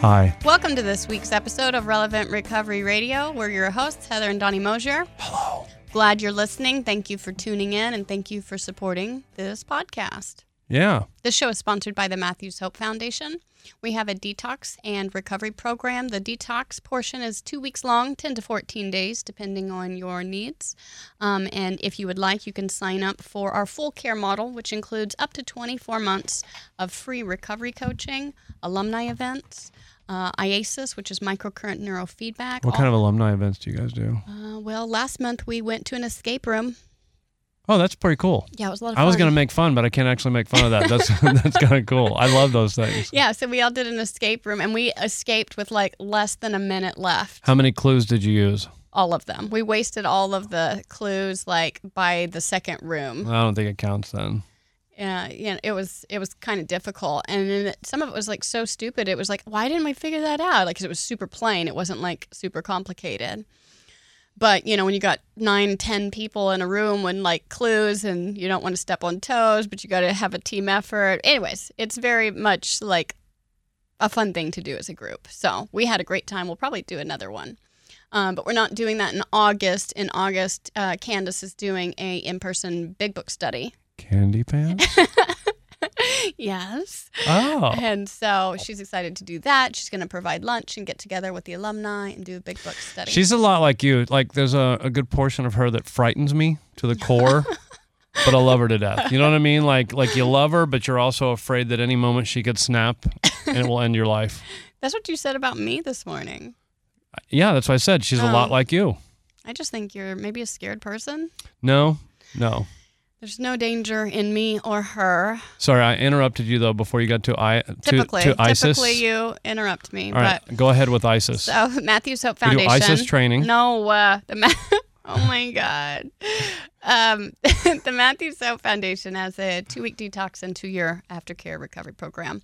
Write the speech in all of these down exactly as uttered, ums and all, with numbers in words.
Hi. Welcome to this week's episode of Relevant Recovery Radio. We're your hosts, Heather and Donnie Mosier. Hello. Glad you're listening. Thank you for tuning in, and thank you for supporting this podcast. Yeah. This show is sponsored by the Matthews Hope Foundation. We have a detox and recovery program. The detox portion is two weeks long, ten to fourteen days, depending on your needs. Um, and if you would like, you can sign up for our full care model, which includes up to twenty-four months of free recovery coaching, alumni events, uh, I A S I S, which is microcurrent neurofeedback. What kind of alumni events do you guys do? Uh, well, last month we went to an escape room. Oh, that's pretty cool. Yeah, it was a lot of fun. I was going to make fun, but I can't actually make fun of that. That's that's kind of cool. I love those things. Yeah, so we all did an escape room, and we escaped with like less than a minute left. How many clues did you use? All of them. We wasted all of the clues like by the second room. I don't think it counts then. Yeah, yeah, it was it was kind of difficult, and then some of it was like so stupid. It was like, why didn't we figure that out? Like, 'cause it was super plain. It wasn't like super complicated. But, you know, when you got nine, ten people in a room with, like, clues, and you don't want to step on toes, but you got to have a team effort. Anyways, it's very much, like, a fun thing to do as a group. So we had a great time. We'll probably do another one. Um, but we're not doing that in August. In August, uh, Candace is doing a in-person Big Book study. Candy pants? Yes. Oh. And so she's excited to do that. She's going to provide lunch and get together with the alumni and do a Big Book study. She's a lot like you. Like, there's a, a good portion of her that frightens me to the core, but I love her to death. You know what I mean? Like, like you love her, but you're also afraid that any moment she could snap and it will end your life. That's what you said about me this morning. Yeah, that's what I said. She's um, a lot like you. I just think you're maybe a scared person. No, no. There's no danger in me or her. Sorry, I interrupted you, though, before you got to, I, to, typically, to ISIS. Typically, you interrupt me. All right, but, go ahead with ISIS. So, Matthews Hope Foundation. We do ISIS training. No. Uh, the Ma- oh, my God. Um, the Matthews Hope Foundation has a two-week detox and two-year aftercare recovery program.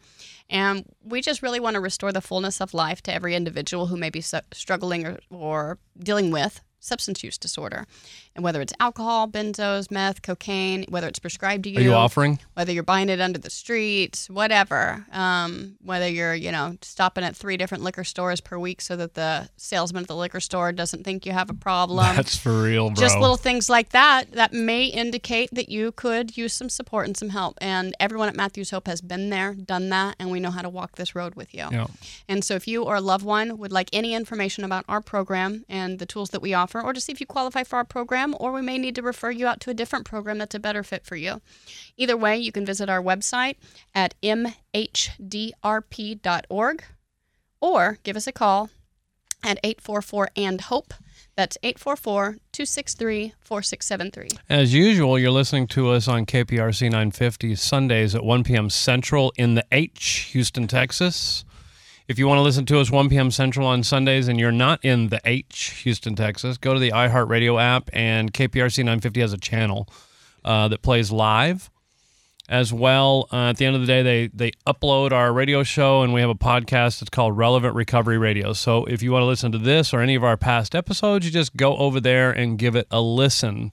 And we just really want to restore the fullness of life to every individual who may be su- struggling or, or dealing with substance use disorder, and whether it's alcohol, benzos, meth, cocaine, whether it's prescribed to you, are you offering? Whether you're buying it under the streets, whatever, um, whether you're, you know, stopping at three different liquor stores per week so that the salesman at the liquor store doesn't think you have a problem. That's for real, bro. Just little things like that that may indicate that you could use some support and some help. And everyone at Matthews Hope has been there, done that, and we know how to walk this road with you. Yeah. And so if you or a loved one would like any information about our program and the tools that we offer, or to see if you qualify for our program, or we may need to refer you out to a different program that's a better fit for you. Either way, you can visit our website at m h d r p dot org or give us a call at eight four four, A N D, HOPE. That's eight four four, two six three, four six seven three. As usual, you're listening to us on K P R C nine fifty Sundays at one p.m. Central in the H, Houston, Texas. If you want to listen to us one p.m. Central on Sundays and you're not in the H, Houston, Texas, go to the iHeartRadio app, and K P R C nine fifty has a channel uh, that plays live. As well, uh, at the end of the day, they they upload our radio show, and we have a podcast. It's called Relevant Recovery Radio. So if you want to listen to this or any of our past episodes, you just go over there and give it a listen.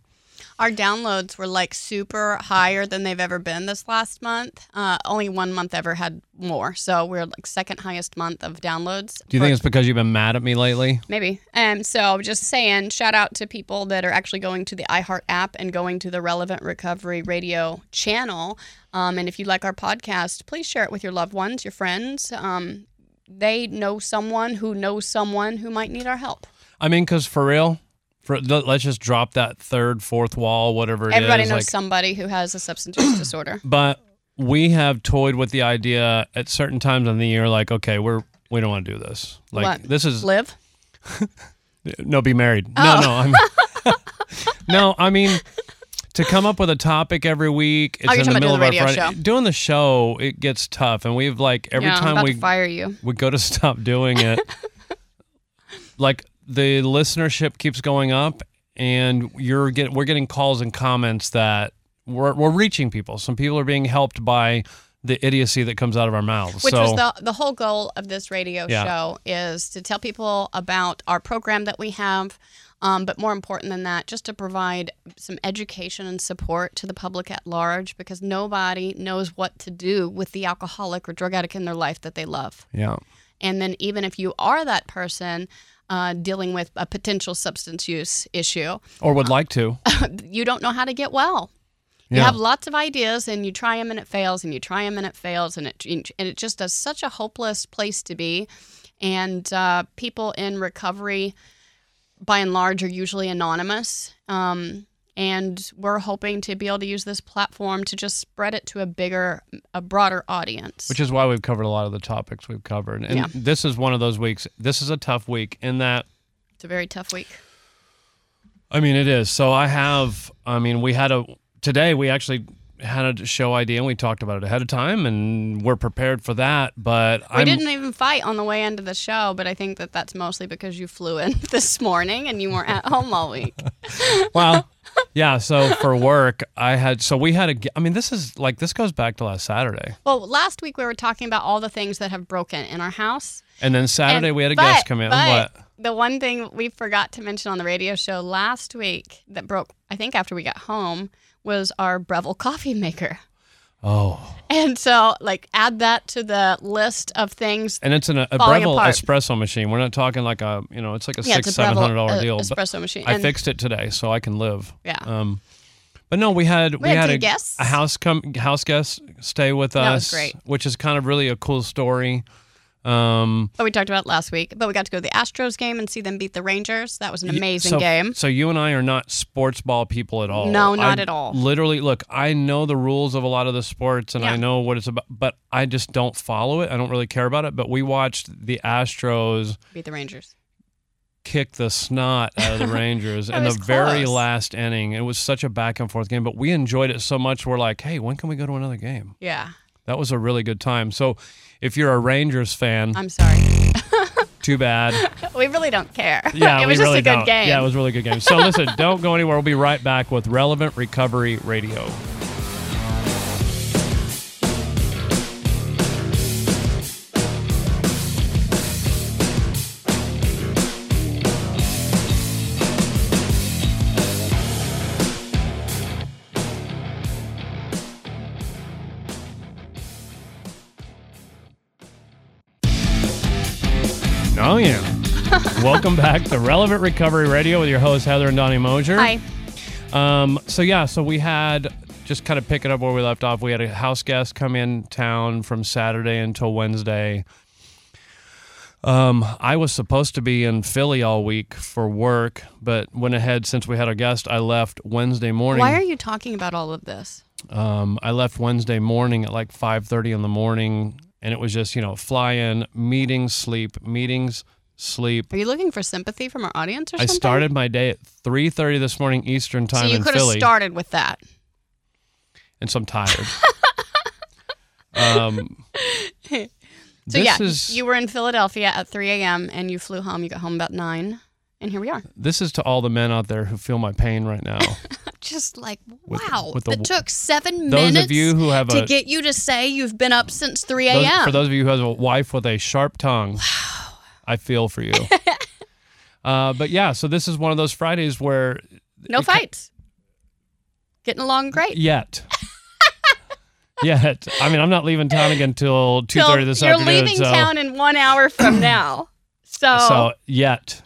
Our downloads were, like, super higher than they've ever been this last month. Uh, only one month ever had more, so we're, like, second highest month of downloads. Do you think it's because you've been mad at me lately? Maybe. Um, so just saying, shout out to people that are actually going to the iHeart app and going to the Relevant Recovery Radio channel. Um, and if you like our podcast, please share it with your loved ones, your friends. Um, they know someone who knows someone who might need our help. I mean, because for real... For, let's just drop that third, fourth wall, whatever it Everybody is. Everybody knows like, somebody who has a substance use disorder. But we have toyed with the idea at certain times in the year, like, okay, we're we don't want to do this. Like what? This is live. No, be married. Oh. No, no, I'm, no. I mean, to come up with a topic every week. It's oh, you're in the middle about doing of the radio our show. Doing the show, it gets tough, and we've like every yeah, time I'm about we to fire you. We go to stop doing it. Like the listenership keeps going up, and you're get we're getting calls and comments that we're we're reaching people. Some people are being helped by the idiocy that comes out of our mouths. Which so, was the, the whole goal of this radio yeah. show is to tell people about our program that we have, um, but more important than that, just to provide some education and support to the public at large, because nobody knows what to do with the alcoholic or drug addict in their life that they love. Yeah. And then even if you are that person uh, dealing with a potential substance use issue. Or would uh, like to. You don't know how to get well. You yeah. have lots of ideas, and you try them, and it fails, and you try them, and it fails, and it and it just is such a hopeless place to be. And uh, people in recovery, by and large, are usually anonymous. Um, and we're hoping to be able to use this platform to just spread it to a bigger, a broader audience. Which is why we've covered a lot of the topics we've covered. And yeah. this is one of those weeks. This is a tough week in that. It's a very tough week. I mean, it is. So I have, I mean, we had a... Today, we actually had a show idea, and we talked about it ahead of time, and we're prepared for that, but I didn't even fight on the way into the show, but I think that that's mostly because you flew in this morning, and you weren't at home all week. Well, yeah, so for work, I had... So we had a... I mean, this is like... This goes back to last Saturday. Well, last week, we were talking about all the things that have broken in our house. And then Saturday, and, we had a but, guest come in. But what? The one thing we forgot to mention on the radio show last week that broke, I think, after we got home... was our Breville coffee maker. Oh. And so, like, add that to the list of things. And it's an, a Breville apart. Espresso machine. We're not talking like a, you know, it's like a yeah, six, seven hundred dollar deal. Espresso machine. I and fixed it today, so I can live. Yeah. Um, but no, we had we, we had, had a, a house come house guest stay with that us, was great. Which is kind of really a cool story. Um, but we talked about it last week. But we got to go to the Astros game and see them beat the Rangers. That was an amazing so, game. So you and I are not sports ball people at all. No, not I, at all. Literally, look, I know the rules of a lot of the sports, and yeah. I know what it's about, but I just don't follow it. I don't really care about it. But we watched the Astros beat the Rangers. Kick the snot out of the Rangers in the close. Very last inning. It was such a back and forth game, but we enjoyed it so much. We're like, hey, when can we go to another game? Yeah. That was a really good time. So if you're a Rangers fan... I'm sorry. Too bad. We really don't care. Yeah, it was just really a good don't. Game. Yeah, it was a really good game. So listen, don't go anywhere. We'll be right back with Relevant Recovery Radio. Oh, yeah. Welcome back to Relevant Recovery Radio with your hosts, Heather and Donnie Mosier. Hi. Um, so, yeah, so we had, just kind of picking up where we left off, we had a house guest come in town from Saturday until Wednesday. Um, I was supposed to be in Philly all week for work, but went ahead, since we had a guest, I left Wednesday morning. Why are you talking about all of this? Um, I left Wednesday morning at like five thirty in the morning. And it was just, you know, fly in, meetings, sleep, meetings, sleep. Are you looking for sympathy from our audience or something? I started my day at three thirty this morning Eastern time in Philly. So you could have started with that. And so I'm tired. um, so yeah, is, you were in Philadelphia at three a.m. and you flew home. You got home about nine. And here we are. This is to all the men out there who feel my pain right now. Just like, wow, with, with it the, took seven those minutes of you who have to a, get you to say you've been up since three a.m. For those of you who have a wife with a sharp tongue, wow. I feel for you. uh, but yeah, so this is one of those Fridays where... No fights. Ca- Getting along great. Yet. Yet. I mean, I'm not leaving town again until two thirty this you're afternoon. You're leaving so. Town in one hour from now. So, so yet.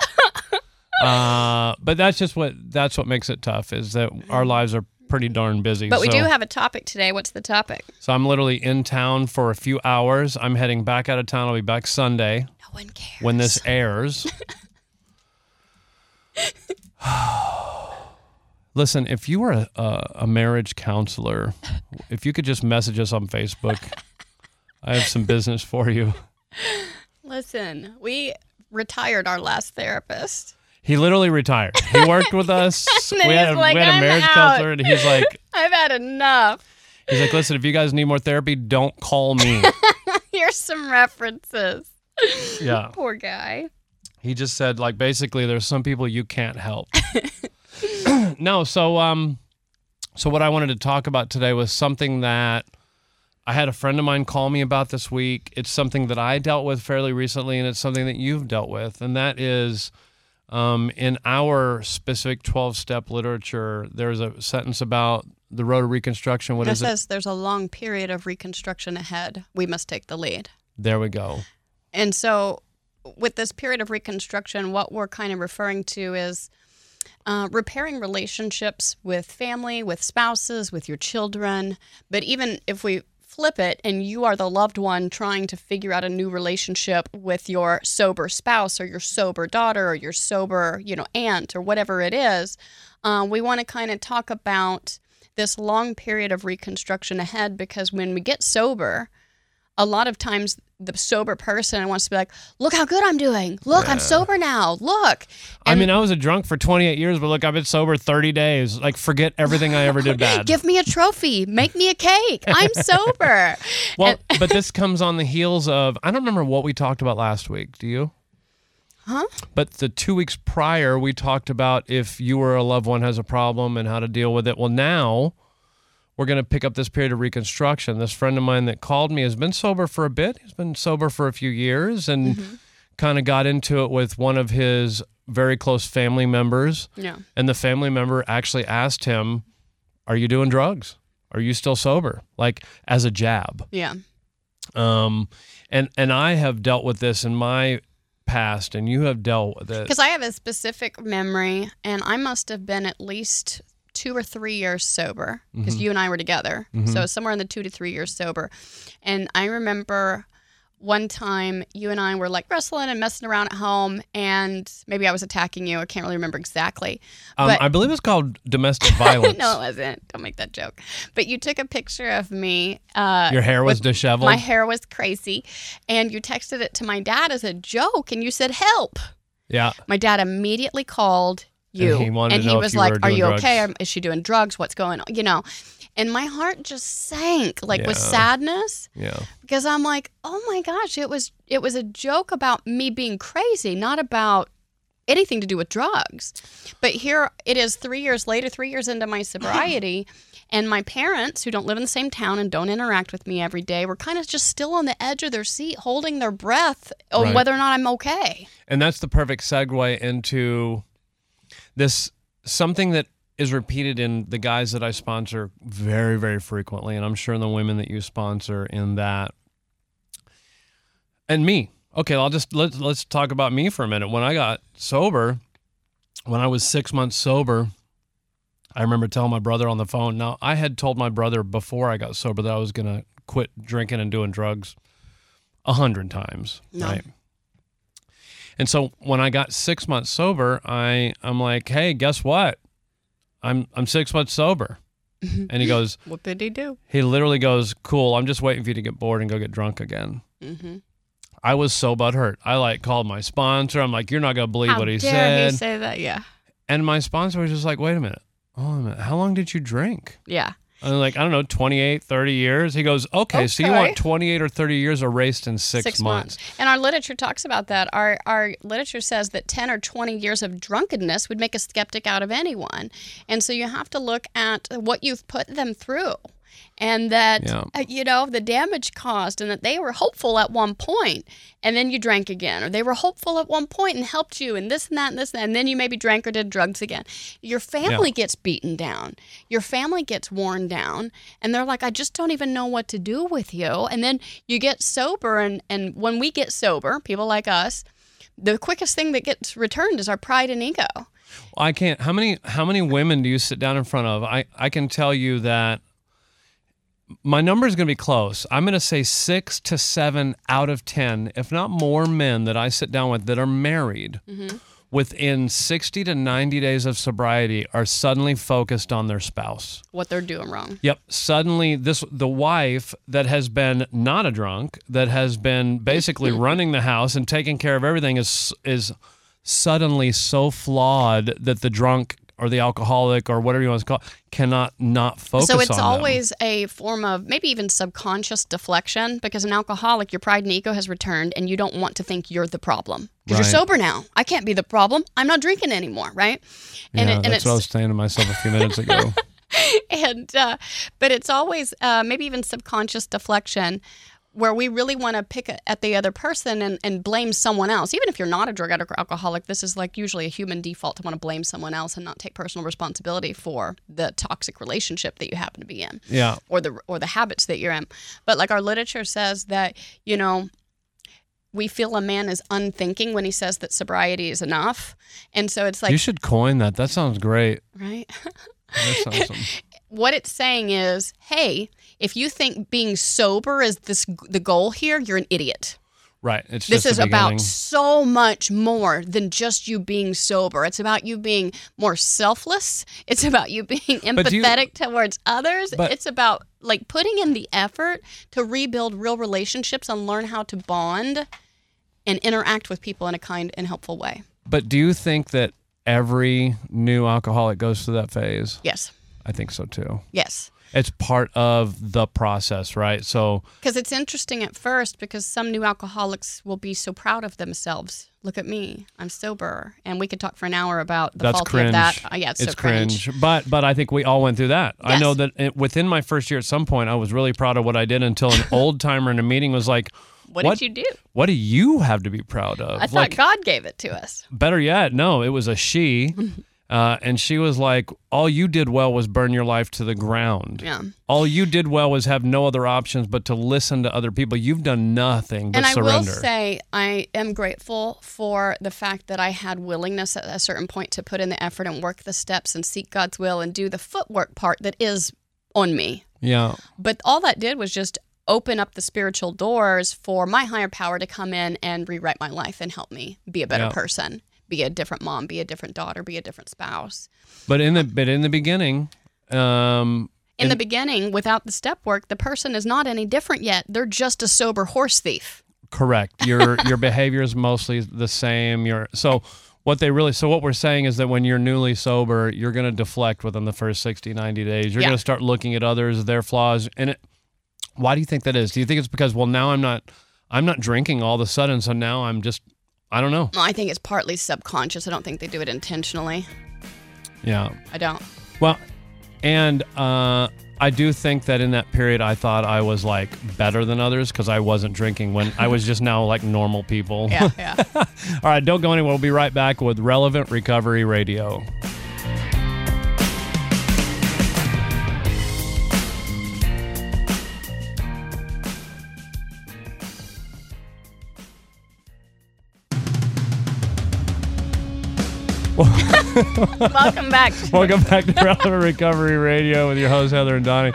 Uh, but that's just what that's what makes it tough is that our lives are pretty darn busy. But we so, do have a topic today. What's the topic? So I'm literally in town for a few hours. I'm heading back out of town. I'll be back Sunday. No one cares. When this airs. Listen, if you were a, a, a marriage counselor, if you could just message us on Facebook, I have some business for you. Listen, we retired our last therapist. He literally retired. He worked with us. We had, like, we had a marriage counselor, and he's like, I've had enough. He's like, listen, if you guys need more therapy, don't call me. Here's some references. Yeah. Poor guy. He just said, like, basically, there's some people you can't help. No, so um, so what I wanted to talk about today was something that I had a friend of mine call me about this week. It's something that I dealt with fairly recently, and it's something that you've dealt with, and that is um, in our specific twelve-step literature, there's a sentence about the road to reconstruction. What it is says, it? says there's a long period of reconstruction ahead. We must take the lead. There we go. And so with this period of reconstruction, what we're kind of referring to is Uh, repairing relationships with family, with spouses, with your children. But even if we flip it and you are the loved one trying to figure out a new relationship with your sober spouse or your sober daughter or your sober, you know, aunt or whatever it is, uh, we want to kind of talk about this long period of reconstruction ahead, because when we get sober, a lot of times the sober person wants to be like, look how good I'm doing. Look, yeah. I'm sober now. Look. And I mean, I was a drunk for twenty-eight years, but look, I've been sober thirty days. Like, forget everything I ever did bad. Give me a trophy. Make me a cake. I'm sober. Well, and- but this comes on the heels of, I don't remember what we talked about last week. Do you? Huh? But the two weeks prior, we talked about if you or a loved one has a problem and how to deal with it. Well, now we're going to pick up this period of reconstruction. This friend of mine that called me has been sober for a bit. He's been sober for a few years and mm-hmm. kind of got into it with one of his very close family members. Yeah. And the family member actually asked him, are you doing drugs? Are you still sober? Like, as a jab. Yeah. Um, and, and I have dealt with this in my past, and you have dealt with it. Because I have a specific memory, and I must have been at least two or three years sober, because mm-hmm. you and I were together. Mm-hmm. So somewhere in the two to three years sober. And I remember one time you and I were like wrestling and messing around at home, and maybe I was attacking you. I can't really remember exactly. Um, but I believe it's called domestic violence. No, it wasn't. Don't make that joke. But you took a picture of me. Uh, Your hair was disheveled. My hair was crazy. And you texted it to my dad as a joke, and you said, help. Yeah. My dad immediately called you. And he, and he was like, are you drugs? okay? Is she doing drugs? What's going on? You know, and my heart just sank, like, yeah. with sadness. Yeah. Because I'm like, oh my gosh, it was it was a joke about me being crazy, not about anything to do with drugs. But here it is three years later, three years into my sobriety, and my parents, who don't live in the same town and don't interact with me every day, were kind of just still on the edge of their seat, holding their breath on right. whether or not I'm okay. And that's the perfect segue into this, something that is repeated in the guys that I sponsor very, very frequently, and I'm sure in the women that you sponsor, in that, and me. Okay, I'll just, let's, let's talk about me for a minute. When I got sober, when I was six months sober, I remember telling my brother on the phone. Now, I had told my brother before I got sober that I was going to quit drinking and doing drugs a hundred times, no. right? And so when I got six months sober, I, I'm like, hey, guess what? I'm I'm six months sober. And he goes, what did he do? He literally goes, cool, I'm just waiting for you to get bored and go get drunk again. Mm-hmm. I was so butthurt. I like called my sponsor. I'm like, you're not going to believe how what he said. How dare he say that, yeah. And my sponsor was just like, wait a minute. Oh, a minute. How long did you drink? Yeah. And like, I don't know, twenty-eight, thirty years. He goes, okay, okay, so you want twenty-eight or thirty years erased in six, six months. months. And our literature talks about that. Our our literature says that ten or twenty years of drunkenness would make a skeptic out of anyone. And so you have to look at what you've put them through, and that, yeah. uh, you know, the damage caused, and that they were hopeful at one point, and then you drank again, or they were hopeful at one point and helped you, and this and that and this, and, that, and then you maybe drank or did drugs again. Your family yeah. gets beaten down. Your family gets worn down, and they're like, I just don't even know what to do with you. And then you get sober, and, and when we get sober, people like us, the quickest thing that gets returned is our pride and ego. Well, I can't. How many, how many women do you sit down in front of? I, I can tell you that my number is going to be close. I'm going to say six to seven out of ten, if not more, men that I sit down with that are married mm-hmm. within sixty to ninety days of sobriety are suddenly focused on their spouse. What they're doing wrong. Yep. Suddenly, this the wife that has been not a drunk, that has been basically running the house and taking care of everything, is is suddenly so flawed that the drunk or the alcoholic or whatever you want to call it cannot not focus on them. So it's always a form of maybe even subconscious deflection, because an alcoholic, your pride and ego has returned and you don't want to think you're the problem. Because right. you're sober now. I can't be the problem. I'm not drinking anymore, right? And yeah, it, and that's it's, what I was saying to myself a few minutes ago. and uh, But it's always uh, maybe even subconscious deflection, where we really want to pick at the other person and, and blame someone else. Even if you're not a drug addict or alcoholic, this is like usually a human default to want to blame someone else and not take personal responsibility for the toxic relationship that you happen to be in, yeah, or the or the habits that you're in. But like our literature says that, you know, we feel a man is unthinking when he says that sobriety is enough. And so it's like... You should coin that. That sounds great. Right? That's awesome. What it's saying is, hey, if you think being sober is this the goal here, you're an idiot. Right. It's this just is about so much more than just you being sober. It's about you being more selfless. It's about you being empathetic you, towards others. But, it's about like putting in the effort to rebuild real relationships and learn how to bond and interact with people in a kind and helpful way. But do you think that every new alcoholic goes through that phase? Yes. I think so, too. Yes. It's part of the process, right? So, because it's interesting at first, because some new alcoholics will be so proud of themselves. Look at me. I'm sober. And we could talk for an hour about the fault of that. Uh, yeah, it's, it's so cringe. cringe. But but I think we all went through that. Yes. I know that it, within my first year at some point, I was really proud of what I did until an old-timer in a meeting was like, What, what did you do? What do you have to be proud of? I thought like, God gave it to us. Better yet, no, it was a she. Uh, and she was like, all you did well was burn your life to the ground. Yeah. All you did well was have no other options but to listen to other people. You've done nothing but and surrender. And I will say, I am grateful for the fact that I had willingness at a certain point to put in the effort and work the steps and seek God's will and do the footwork part that is on me. Yeah. But all that did was just open up the spiritual doors for my higher power to come in and rewrite my life and help me be a better yeah. person. Be a different mom, be a different daughter, be a different spouse. But in the but in the beginning, um, in, in the beginning, without the step work, the person is not any different yet. They're just a sober horse thief. Correct. Your your behavior is mostly the same. Your so what they really so what we're saying is that when you're newly sober, you're going to deflect within the first sixty, ninety days. You're yeah. going to start looking at others, their flaws, and it, why do you think that is? Do you think it's because well now I'm not I'm not drinking all of a sudden, so now I'm just I don't know. Well, I think it's partly subconscious. I don't think they do it intentionally. Yeah. I don't. Well, and uh, I do think that in that period, I thought I was like better than others because I wasn't drinking when I was just now like normal people. Yeah, yeah. All right, don't go anywhere. We'll be right back with Relevant Recovery Radio. Welcome back. Welcome back to Relevant Recovery Radio with your host Heather and Donnie.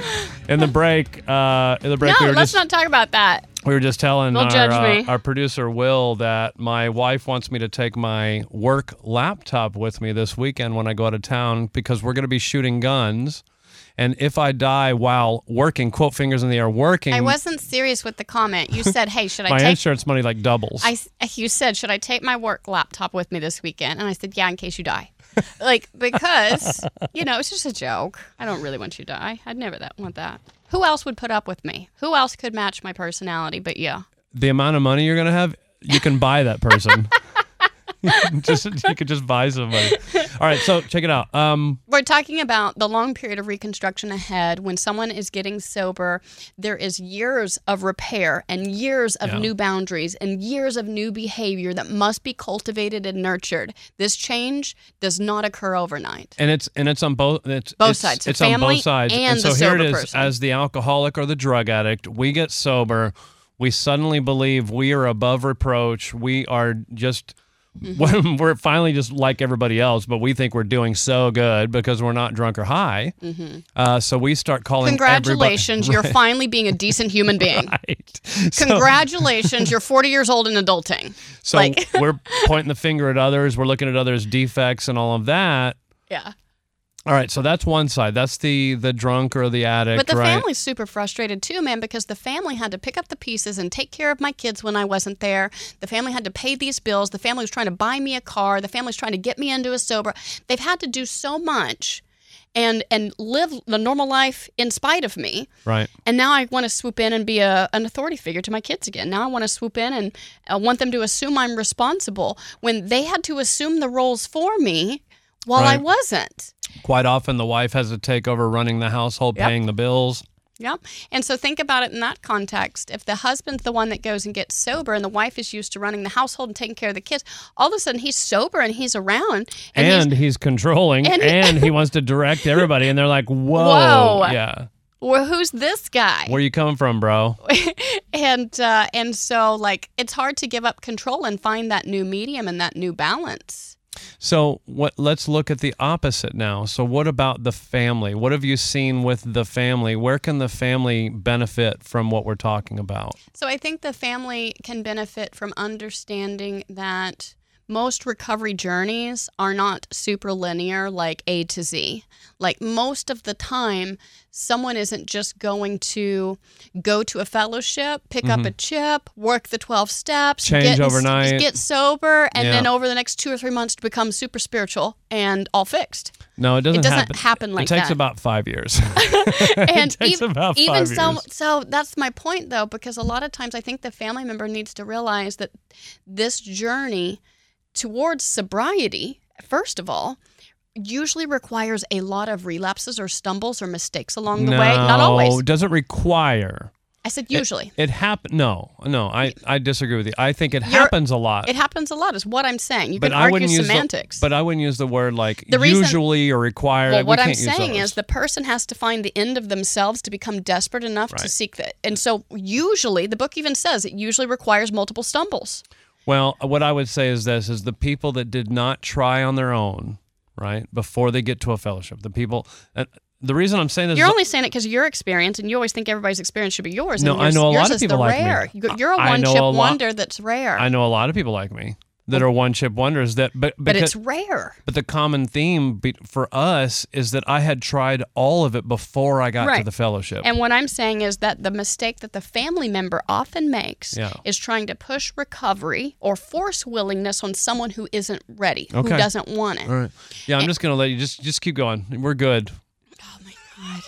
In the break, uh, in the break, no, we were let's just, not talk about that. We were just telling They'll our uh, our producer Will that my wife wants me to take my work laptop with me this weekend when I go out of town because we're going to be shooting guns. And if I die while working, quote fingers in the air, working. I wasn't serious with the comment. You said, hey, should I my take... My insurance money like doubles. I, you said, should I take my work laptop with me this weekend? And I said, yeah, in case you die. Like, because, you know, it's just a joke. I don't really want you to die. I'd never that want that. Who else would put up with me? Who else could match my personality? But yeah. The amount of money you're going to have, you can buy that person. just you could just buy somebody. All right, so check it out. Um, We're talking about the long period of reconstruction ahead. When someone is getting sober, there is years of repair and years of yeah. new boundaries and years of new behavior that must be cultivated and nurtured. This change does not occur overnight. And it's and it's on both it's, both it's, sides. It's on both sides. And, and so the here sober it is, person. As the alcoholic or the drug addict, we get sober, we suddenly believe we are above reproach. We are just. Mm-hmm. When we're finally just like everybody else, but we think we're doing so good because we're not drunk or high. Mm-hmm. Uh, so we start calling Congratulations, everybody. You're right. finally being a decent human being. Right. Congratulations, so, you're forty years old and adulting. So like, we're pointing the finger at others. We're looking at others' defects and all of that. Yeah. All right, so that's one side. That's the the drunk or the addict, right? But the right? family's super frustrated too, man, because the family had to pick up the pieces and take care of my kids when I wasn't there. The family had to pay these bills. The family was trying to buy me a car. The family's trying to get me into a sober. They've had to do so much and and live the normal life in spite of me. Right. And now I want to swoop in and be a, an authority figure to my kids again. Now I want to swoop in and I want them to assume I'm responsible when they had to assume the roles for me while right. I wasn't. Quite often the wife has to take over running the household, yep. paying the bills. Yep. And so think about it in that context. If the husband's the one that goes and gets sober and the wife is used to running the household and taking care of the kids, all of a sudden he's sober and he's around. And, and he's, he's controlling and, and he wants to direct everybody. And they're like, whoa. Whoa. Yeah. Well, who's this guy? Where you coming from, bro? and uh, and so like it's hard to give up control and find that new medium and that new balance. So what? Let's look at the opposite now. So what about the family? What have you seen with the family? Where can the family benefit from what we're talking about? So I think the family can benefit from understanding that most recovery journeys are not super linear, like A to Z. Like most of the time, someone isn't just going to go to a fellowship, pick mm-hmm. up a chip, work the twelve steps, change get, overnight, get sober, and yeah. then over the next two or three months to become super spiritual and all fixed. No, it doesn't. It doesn't happen, happen like that. It takes that. about five years. and it takes even, about five even years. so, so that's my point though, because a lot of times I think the family member needs to realize that this journey towards sobriety, first of all, usually requires a lot of relapses or stumbles or mistakes along the no, way. Not always. No, doesn't require. I said usually. It, it happens. No, no, I, I disagree with you. I think it You're, happens a lot. It happens a lot is what I'm saying. You but can I argue semantics. The, but I wouldn't use the word like the reason, usually or required. Well, what we can't I'm use saying those. Is the person has to find the end of themselves to become desperate enough right. to seek that. And so usually, the book even says it usually requires multiple stumbles. Well, what I would say is this, is the people that did not try on their own, right, before they get to a fellowship, the people, and the reason I'm saying this you're is... You're only saying it because of your experience, and you always think everybody's experience should be yours. No, and I know a lot of people like rare. me. You're a one-chip wonder that's rare. I know a lot of people like me that are one-chip wonders. that, But, because, but it's rare. But the common theme be, for us is that I had tried all of it before I got right. to the fellowship. And what I'm saying is that the mistake that the family member often makes yeah. is trying to push recovery or force willingness on someone who isn't ready, okay. who doesn't want it. All right. Yeah, I'm and, just going to let you just, just keep going. We're good. Oh, my God.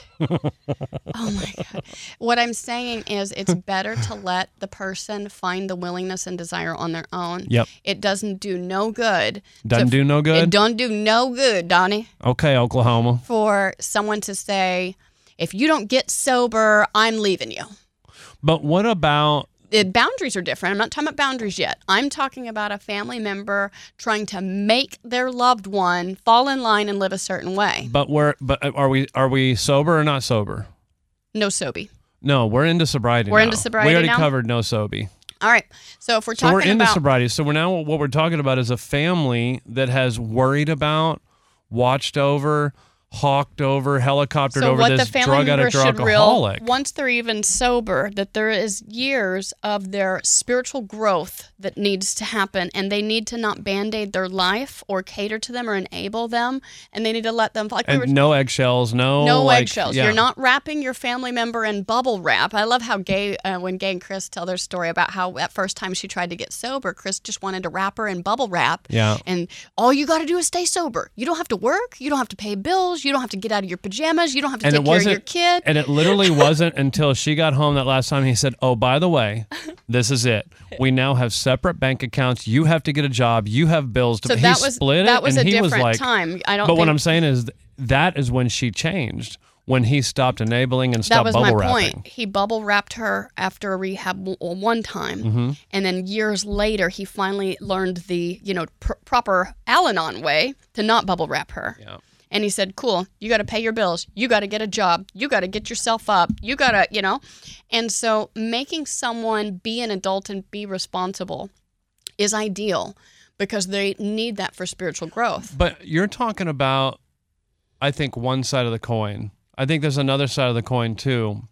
oh my God. What I'm saying is it's better to let the person find the willingness and desire on their own. Yep. It doesn't do no good. Doesn't to, do no good? It don't do no good, Donnie. Okay, Oklahoma. For someone to say, if you don't get sober, I'm leaving you. But what about... The boundaries are different. I'm not talking about boundaries yet. I'm talking about a family member trying to make their loved one fall in line and live a certain way. But we're but are we are we sober or not sober? No sobe. No, we're into sobriety. We're now. into sobriety. We already now? covered no sobe. All right. So if we're talking about so we're into about- sobriety. So we're now what we're talking about is a family that has worried about, watched over. Hawked over, helicoptered so over this drug addict or alcoholic. Real, once they're even sober, that there is years of their spiritual growth that needs to happen, and they need to not band-aid their life or cater to them or enable them, and they need to let them. Like and we were, no eggshells, no no like, eggshells. Yeah. You're not wrapping your family member in bubble wrap. I love how Gay uh, when Gay and Chris tell their story about how that first time she tried to get sober, Chris just wanted to wrap her in bubble wrap. Yeah. And all you got to do is stay sober. You don't have to work. You don't have to pay bills. You don't have to get out of your pajamas. You don't have to and take care of your kid. And it literally wasn't until she got home that last time he said, oh, by the way, this is it. We now have separate bank accounts. You have to get a job. You have bills to pay. So that he was, split that it, was and a he different was like, time. I don't but think... what I'm saying is that is when she changed, when he stopped enabling and stopped bubble wrapping. That was my wrapping. point. He bubble wrapped her after a rehab one time. Mm-hmm. And then years later, he finally learned the you know pr- proper Al-Anon way to not bubble wrap her. Yeah. And he said, cool, you got to pay your bills. You got to get a job. You got to get yourself up. You got to, you know. And so making someone be an adult and be responsible is ideal because they need that for spiritual growth. But you're talking about, I think, one side of the coin. I think there's another side of the coin, too,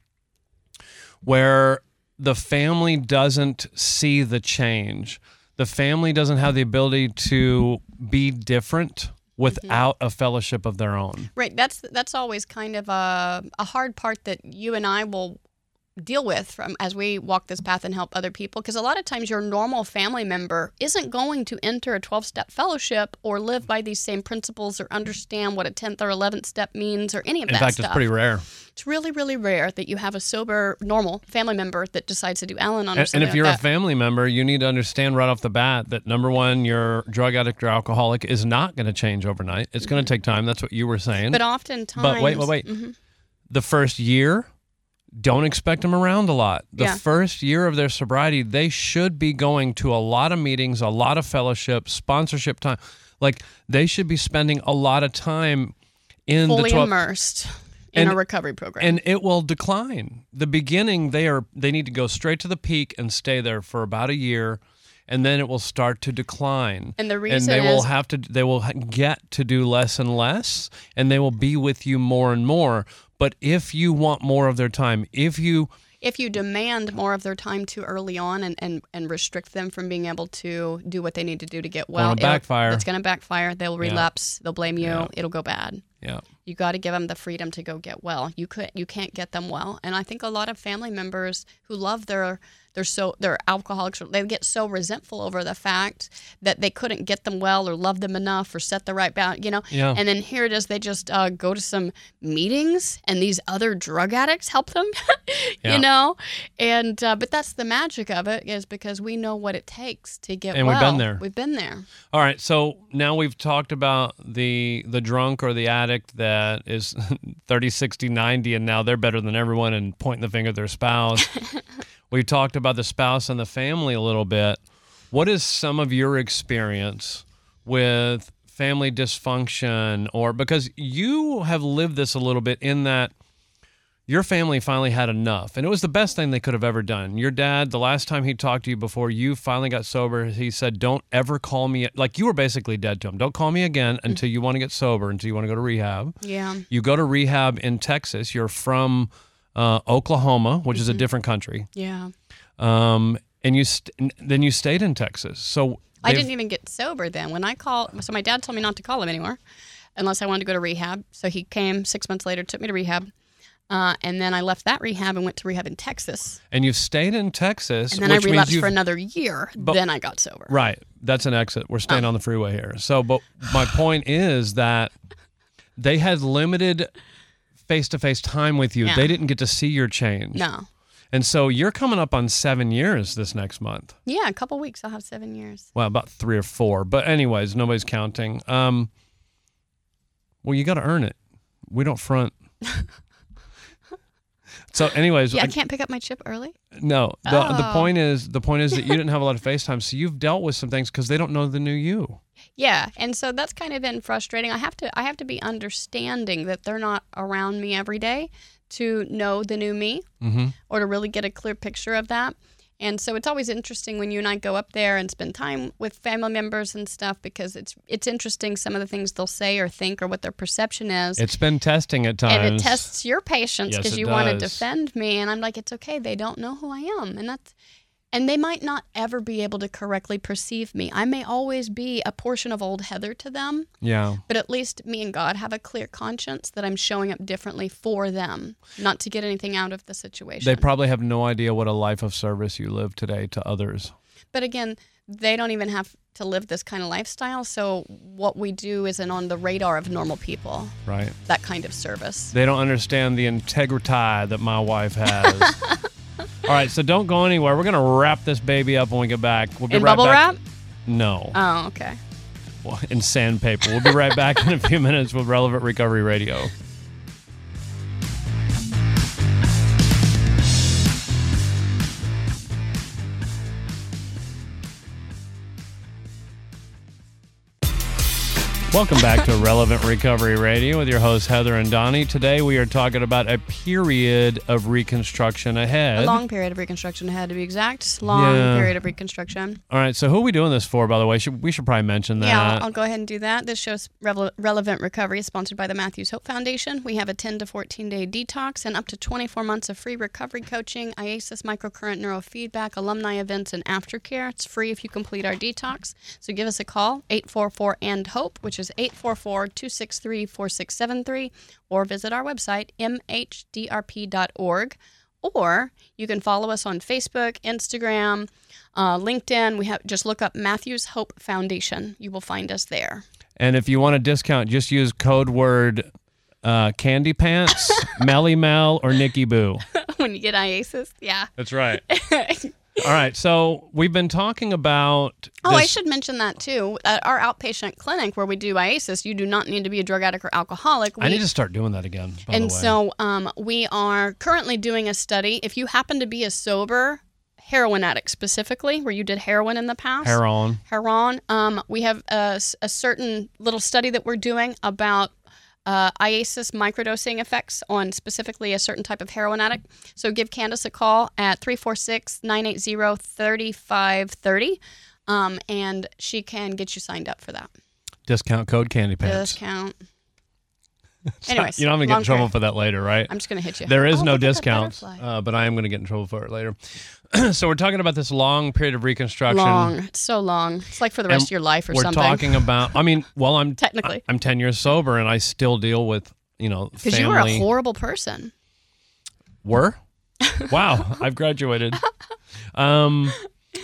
where the family doesn't see the change. The family doesn't have the ability to be different. without mm-hmm. a fellowship of their own. Right. That's that's always kind of a, a hard part that you and I will deal with from as we walk this path and help other people, because a lot of times your normal family member isn't going to enter a twelve-step fellowship or live by these same principles or understand what a tenth or eleventh step means or any of In that fact, stuff. In fact, it's pretty rare. It's really, really rare that you have a sober, normal family member that decides to do Al-Anon or something. And if you're like a family member, you need to understand right off the bat that, number one, your drug addict or alcoholic is not going to change overnight. It's mm-hmm. going to take time. That's what you were saying. But oftentimes... But wait, wait, wait. Mm-hmm. The first year... Don't expect them around a lot. The yeah. first year of their sobriety, they should be going to a lot of meetings, a lot of fellowship, sponsorship time. Like, they should be spending a lot of time in Fully the twelve- immersed in and, a recovery program. And it will decline. The beginning, they are they need to go straight to the peak and stay there for about a year, and then it will start to decline. And the reason and they is- will have to they will get to do less and less, and they will be with you more and more. But if you want more of their time, if you... If you demand more of their time too early on and, and, and restrict them from being able to do what they need to do to get well... It's going to backfire. It's going to backfire. They'll relapse. Yeah. They'll blame you. Yeah. It'll go bad. Yeah. You got to give them the freedom to go get well. You could, you can't get them well. And I think a lot of family members who love their... They're so they're alcoholics. They get so resentful over the fact that they couldn't get them well or love them enough or set the right balance, you know. Yeah. And then here it is. They just uh, go to some meetings and these other drug addicts help them, yeah. you know. And uh, but that's the magic of it, is because we know what it takes to get and well. And we've been there. We've been there. All right. So now we've talked about the the drunk or the addict that is thirty, sixty, ninety, and now they're better than everyone and pointing the finger at their spouse. We talked about the spouse and the family a little bit. What is some of your experience with family dysfunction? Or because you have lived this a little bit in that your family finally had enough, and it was the best thing they could have ever done. Your dad, the last time he talked to you before you finally got sober, he said, "Don't ever call me." Like, you were basically dead to him. Don't call me again until you want to get sober, until you want to go to rehab. Yeah. You go to rehab in Texas. You're from... Uh, Oklahoma, which mm-hmm. is a different country. Yeah. Um, and you st- then you stayed in Texas. So I didn't even get sober then. When I called, so my dad told me not to call him anymore unless I wanted to go to rehab. So he came six months later, took me to rehab. Uh, and then I left that rehab and went to rehab in Texas. And you've stayed in Texas. And then which I relapsed for another year. But, then I got sober. Right. That's an exit. We're staying oh. on the freeway here. So, but my point is that they had limited face-to-face time with you. Yeah. They didn't get to see your change. No. And so you're coming up on seven years this next month. Yeah, a couple weeks I'll have seven years. Well, about three or four. But anyways, nobody's counting. Um, well, you got to earn it. We don't front. So anyways. Yeah, I can't pick up my chip early? No. The, oh. the point is the point is that you didn't have a lot of face time, so you've dealt with some things because they don't know the new you. Yeah, and so that's kind of been frustrating. I have to I have to be understanding that they're not around me every day to know the new me mm-hmm. or to really get a clear picture of that. And so it's always interesting when you and I go up there and spend time with family members and stuff, because it's it's interesting some of the things they'll say or think or what their perception is. It's been testing at times. And it tests your patience because yes, you does. want to defend me. And I'm like, it's okay. They don't know who I am. And that's... And they might not ever be able to correctly perceive me. I may always be a portion of old Heather to them. Yeah. But at least me and God have a clear conscience that I'm showing up differently for them, not to get anything out of the situation. They probably have no idea what a life of service you live today to others. But again, they don't even have to live this kind of lifestyle, so what we do isn't on the radar of normal people. Right. That kind of service. They don't understand the integrity that my wife has. All right, so don't go anywhere. We're going to wrap this baby up when we get back. We'll be in right bubble back. Wrap? No. Oh, okay. Well, in sandpaper. We'll be right back in a few minutes with Relevant Recovery Radio. Welcome back to Relevant Recovery Radio with your hosts, Heather and Donnie. Today we are talking about a period of reconstruction ahead. A long period of reconstruction ahead, to be exact. Long yeah. period of reconstruction. All right, so who are we doing this for, by the way? Should, we should probably mention that. Yeah, I'll, I'll go ahead and do that. This show's Re- Relevant Recovery is sponsored by the Matthews Hope Foundation. We have a ten to fourteen-day detox and up to twenty-four months of free recovery coaching, I A S I S microcurrent neurofeedback, alumni events, and aftercare. It's free if you complete our detox. So give us a call, eight four four, A N D, HOPE, which is is eight four four, two six three, four six seven three, or visit our website, m h d r p dot org. Or you can follow us on Facebook, Instagram, uh, LinkedIn. We have just look up Matthews Hope Foundation. You will find us there. And if you want a discount, just use code word uh, Candy Pants, Melly Mel, or Nikki Boo. When you get IASIS, yeah. That's right. All right, so we've been talking about... Oh, this. I should mention that, too. At our outpatient clinic where we do IASIS, you do not need to be a drug addict or alcoholic. We, I need to start doing that again, by and the way. so um, we are currently doing a study. If you happen to be a sober heroin addict specifically, where you did heroin in the past... Heroin. Heroin. Um, we have a, a certain little study that we're doing about... Uh, IASIS microdosing effects on specifically a certain type of heroin addict. So give Candace a call at three four six, nine eight zero, three five three zero, um, and she can get you signed up for that. Discount code Candy Pants. Discount. Anyways, you know I'm going to get in trouble for that later, right? I'm just going to hit you. There is oh, no discount, uh, but I am going to get in trouble for it later. So we're talking about this long period of reconstruction. Long. It's so long. It's like for the rest and of your life or we're something. We're talking about, I mean, well, I'm technically, I, I'm ten years sober and I still deal with, you know, family. Because you were a horrible person. Were? Wow. I've graduated. Um,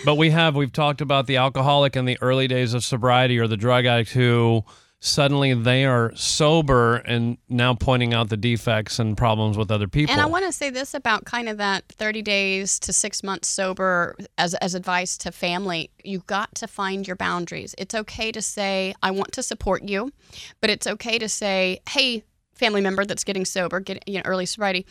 but we have, we've talked about the alcoholic in the early days of sobriety or the drug addict who... Suddenly they are sober and now pointing out the defects and problems with other people. And I want to say this about kind of that thirty days to six months sober as as advice to family. You've got to find your boundaries. It's okay to say, I want to support you, but it's okay to say, hey, family member that's getting sober, get, you know, early sobriety,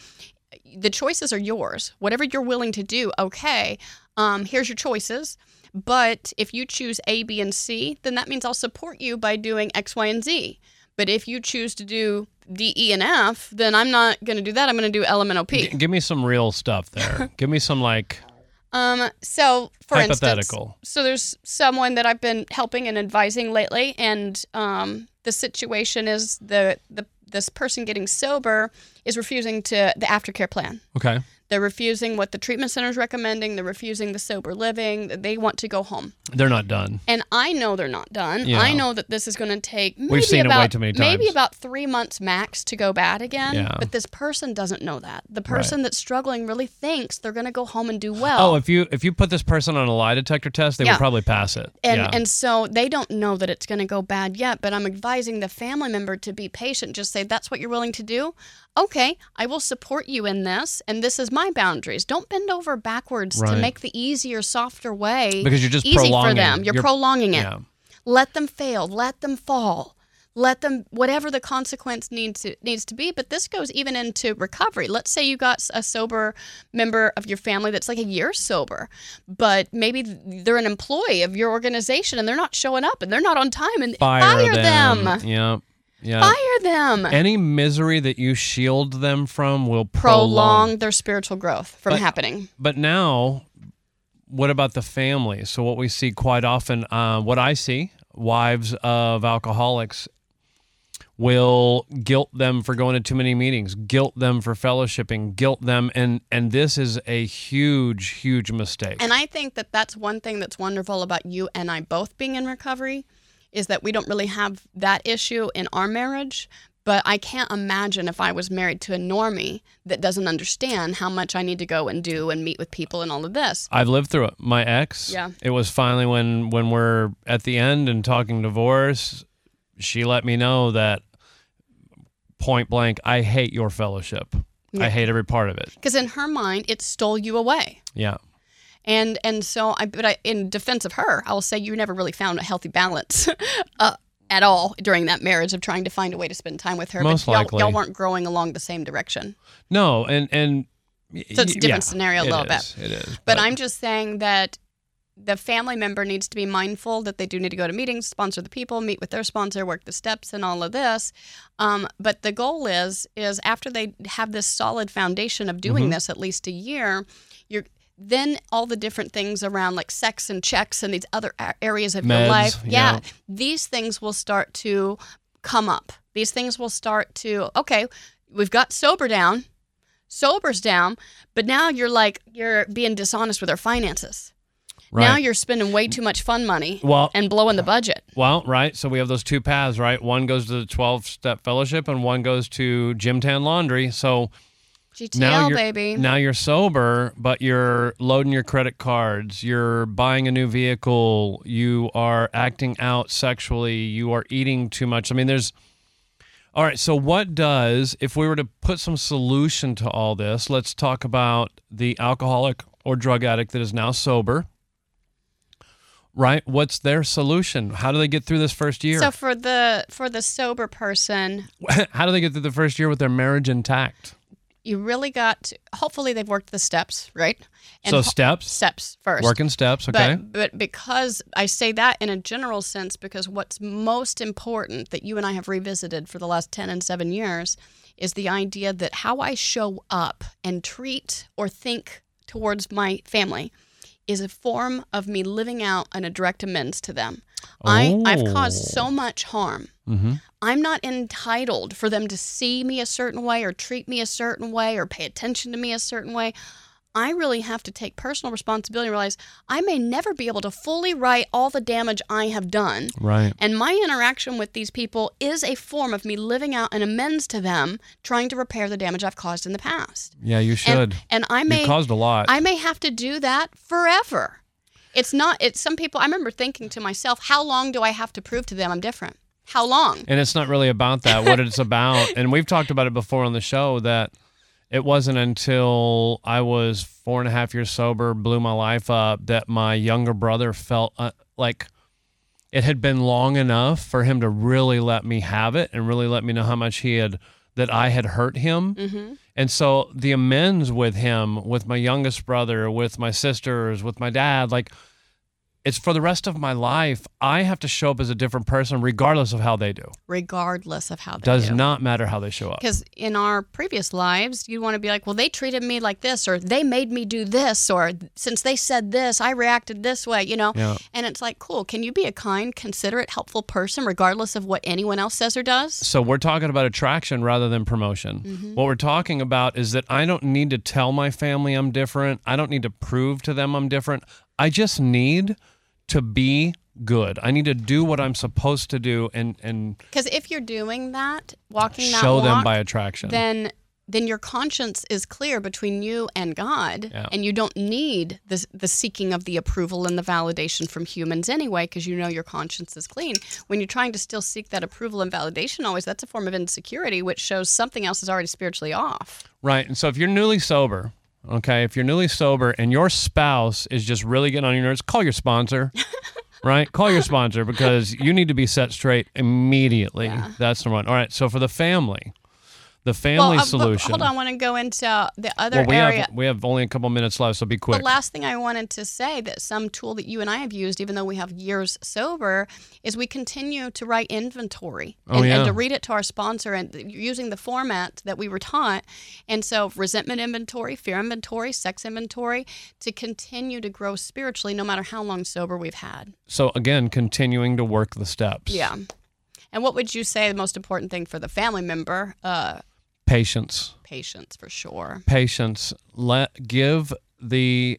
the choices are yours. Whatever you're willing to do, okay, um, here's your choices. But if you choose A, B, and C, then that means I'll support you by doing X, Y, and Z. But if you choose to do D, E, and F, then I'm not going to do that. I'm going to do L, M, and O, P. G- give me some real stuff there. Give me some, like, um. So, for hypothetical. Instance, so there's someone that I've been helping and advising lately, and um, the situation is the, the this person getting sober is refusing to the aftercare plan. Okay. They're refusing what the treatment center is recommending. They're refusing the sober living. They want to go home. They're not done. And I know they're not done. Yeah. I know that this is going to take maybe We've seen about, it way too many times. maybe about three months max to go bad again. Yeah. But this person doesn't know that. The person right. that's struggling really thinks they're going to go home and do well. Oh, if you if you put this person on a lie detector test, they yeah. would probably pass it. And yeah. and so they don't know that it's going to go bad yet. But I'm advising the family member to be patient. Just say, that's what you're willing to do. Okay, I will support you in this, and this is my boundaries. Don't bend over backwards right. to make the easier, softer way because you're just easy prolonging. for them. You're, you're prolonging it. Yeah. Let them fail. Let them fall. Let them, whatever the consequence needs to, needs to be. But this goes even into recovery. Let's say you got a sober member of your family that's like a year sober, but maybe they're an employee of your organization, and they're not showing up, and they're not on time, and fire, fire them. them. Yeah. Yeah. Fire them. Any misery that you shield them from will prolong, prolong their spiritual growth from but, happening. But now, what about the family? So what we see quite often, uh, what I see, wives of alcoholics will guilt them for going to too many meetings, guilt them for fellowshipping, guilt them, and and this is a huge, huge mistake. And I think that that's one thing that's wonderful about you and I both being in recovery is that we don't really have that issue in our marriage, but I can't imagine if I was married to a normie that doesn't understand how much I need to go and do and meet with people and all of this. I've lived through it. My ex, yeah. it was finally when, when we're at the end and talking divorce, she let me know that point blank, I hate your fellowship. Yeah. I hate every part of it. Because in her mind, it stole you away. Yeah. And and so, I, but I, in defense of her, I will say you never really found a healthy balance uh, at all during that marriage of trying to find a way to spend time with her. Most but likely. Y'all, y'all weren't growing along the same direction. No, and... and so it's a different yeah, scenario a little is, bit. It is. But, but I'm just saying that the family member needs to be mindful that they do need to go to meetings, sponsor the people, meet with their sponsor, work the steps and all of this. Um, but the goal is, is after they have this solid foundation of doing mm-hmm. this at least a year, you're... Then all the different things around like sex and checks and these other areas of Meds, your life, yeah, yeah, these things will start to come up. These things will start to, okay, we've got sober down, sober's down, but now you're like, you're being dishonest with our finances. Right. Now you're spending way too much fund money well, and blowing the budget. Well, right. So we have those two paths, right? One goes to the twelve-step fellowship and one goes to gym, tan, laundry. So G T L, now you're, baby. Now you're sober, but you're loading your credit cards. You're buying a new vehicle. You are acting out sexually. You are eating too much. I mean, there's... All right, so what does, if we were to put some solution to all this, let's talk about the alcoholic or drug addict that is now sober, right? What's their solution? How do they get through this first year? So for the for the sober person. How do they get through the first year with their marriage intact? You really got to, hopefully they've worked the steps, right? And so steps? Steps first. Working steps, okay. But, but because I say that in a general sense, because what's most important that you and I have revisited for the last ten and seven years is the idea that how I show up and treat or think towards my family is a form of me living out and a direct amends to them. Oh. I, I've caused so much harm. Mm-hmm. I'm not entitled for them to see me a certain way or treat me a certain way or pay attention to me a certain way. I really have to take personal responsibility and realize I may never be able to fully right all the damage I have done. Right. And my interaction with these people is a form of me living out an amends to them, trying to repair the damage I've caused in the past. Yeah, you should. And, and I may you caused a lot. I may have to do that forever. It's not. It's some people. I remember thinking to myself, how long do I have to prove to them I'm different? How long? And it's not really about that, what it's about. And we've talked about it before on the show that it wasn't until I was four and a half years sober, blew my life up, that my younger brother felt uh, like it had been long enough for him to really let me have it and really let me know how much he had, that I had hurt him. Mm-hmm. And so the amends with him, with my youngest brother, with my sisters, with my dad, like... It's for the rest of my life, I have to show up as a different person regardless of how they do. Regardless of how they Does do. Does not matter how they show up. Because in our previous lives, you want to be like, well, they treated me like this, or they made me do this, or since they said this, I reacted this way, you know? Yeah. And it's like, cool, can you be a kind, considerate, helpful person regardless of what anyone else says or does? So we're talking about attraction rather than promotion. Mm-hmm. What we're talking about is that I don't need to tell my family I'm different. I don't need to prove to them I'm different. I just need... to be good. I need to do what I'm supposed to do, and and because if you're doing that, walking that walk, show them by attraction. Then then your conscience is clear between you and God, yeah. and you don't need the the seeking of the approval and the validation from humans anyway, because you know your conscience is clean. When you're trying to still seek that approval and validation always, that's a form of insecurity, which shows something else is already spiritually off. Right, and so if you're newly sober. Okay, if you're newly sober and your spouse is just really getting on your nerves, call your sponsor, right? Call your sponsor because you need to be set straight immediately. Yeah. That's the one. All right, so for the family, the family well, uh, solution. Hold on, I want to go into the other well, we area. Have, we have only a couple minutes left, so be quick. The last thing I wanted to say that some tool that you and I have used, even though we have years sober, is we continue to write inventory oh, and, yeah. and to read it to our sponsor and using the format that we were taught. And so resentment inventory, fear inventory, sex inventory, to continue to grow spiritually no matter how long sober we've had. So again, continuing to work the steps. Yeah. And what would you say the most important thing for the family member? Uh, Patience. Patience, for sure. Patience. Let give the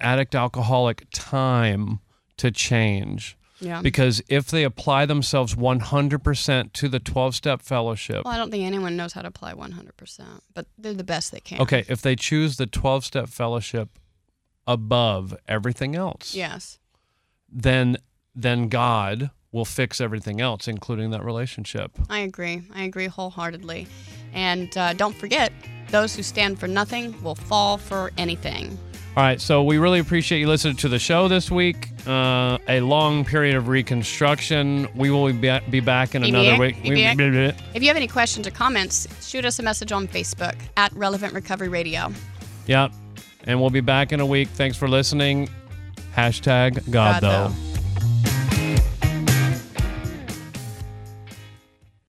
addict alcoholic time to change. Yeah. Because if they apply themselves one hundred percent to the twelve-step fellowship... Well, I don't think anyone knows how to apply one hundred percent, but they're the best they can. Okay, if they choose the twelve-step fellowship above everything else... Yes. Then, then God... will fix everything else, including that relationship. I agree. I agree wholeheartedly. And uh, don't forget, those who stand for nothing will fall for anything. All right, so we really appreciate you listening to the show this week. Uh, a long period of reconstruction. We will be, be back in another week. If you have any questions or comments, shoot us a message on Facebook at Relevant Recovery Radio. Yep, and we'll be back in a week. Thanks for listening. Hashtag God, God though. though.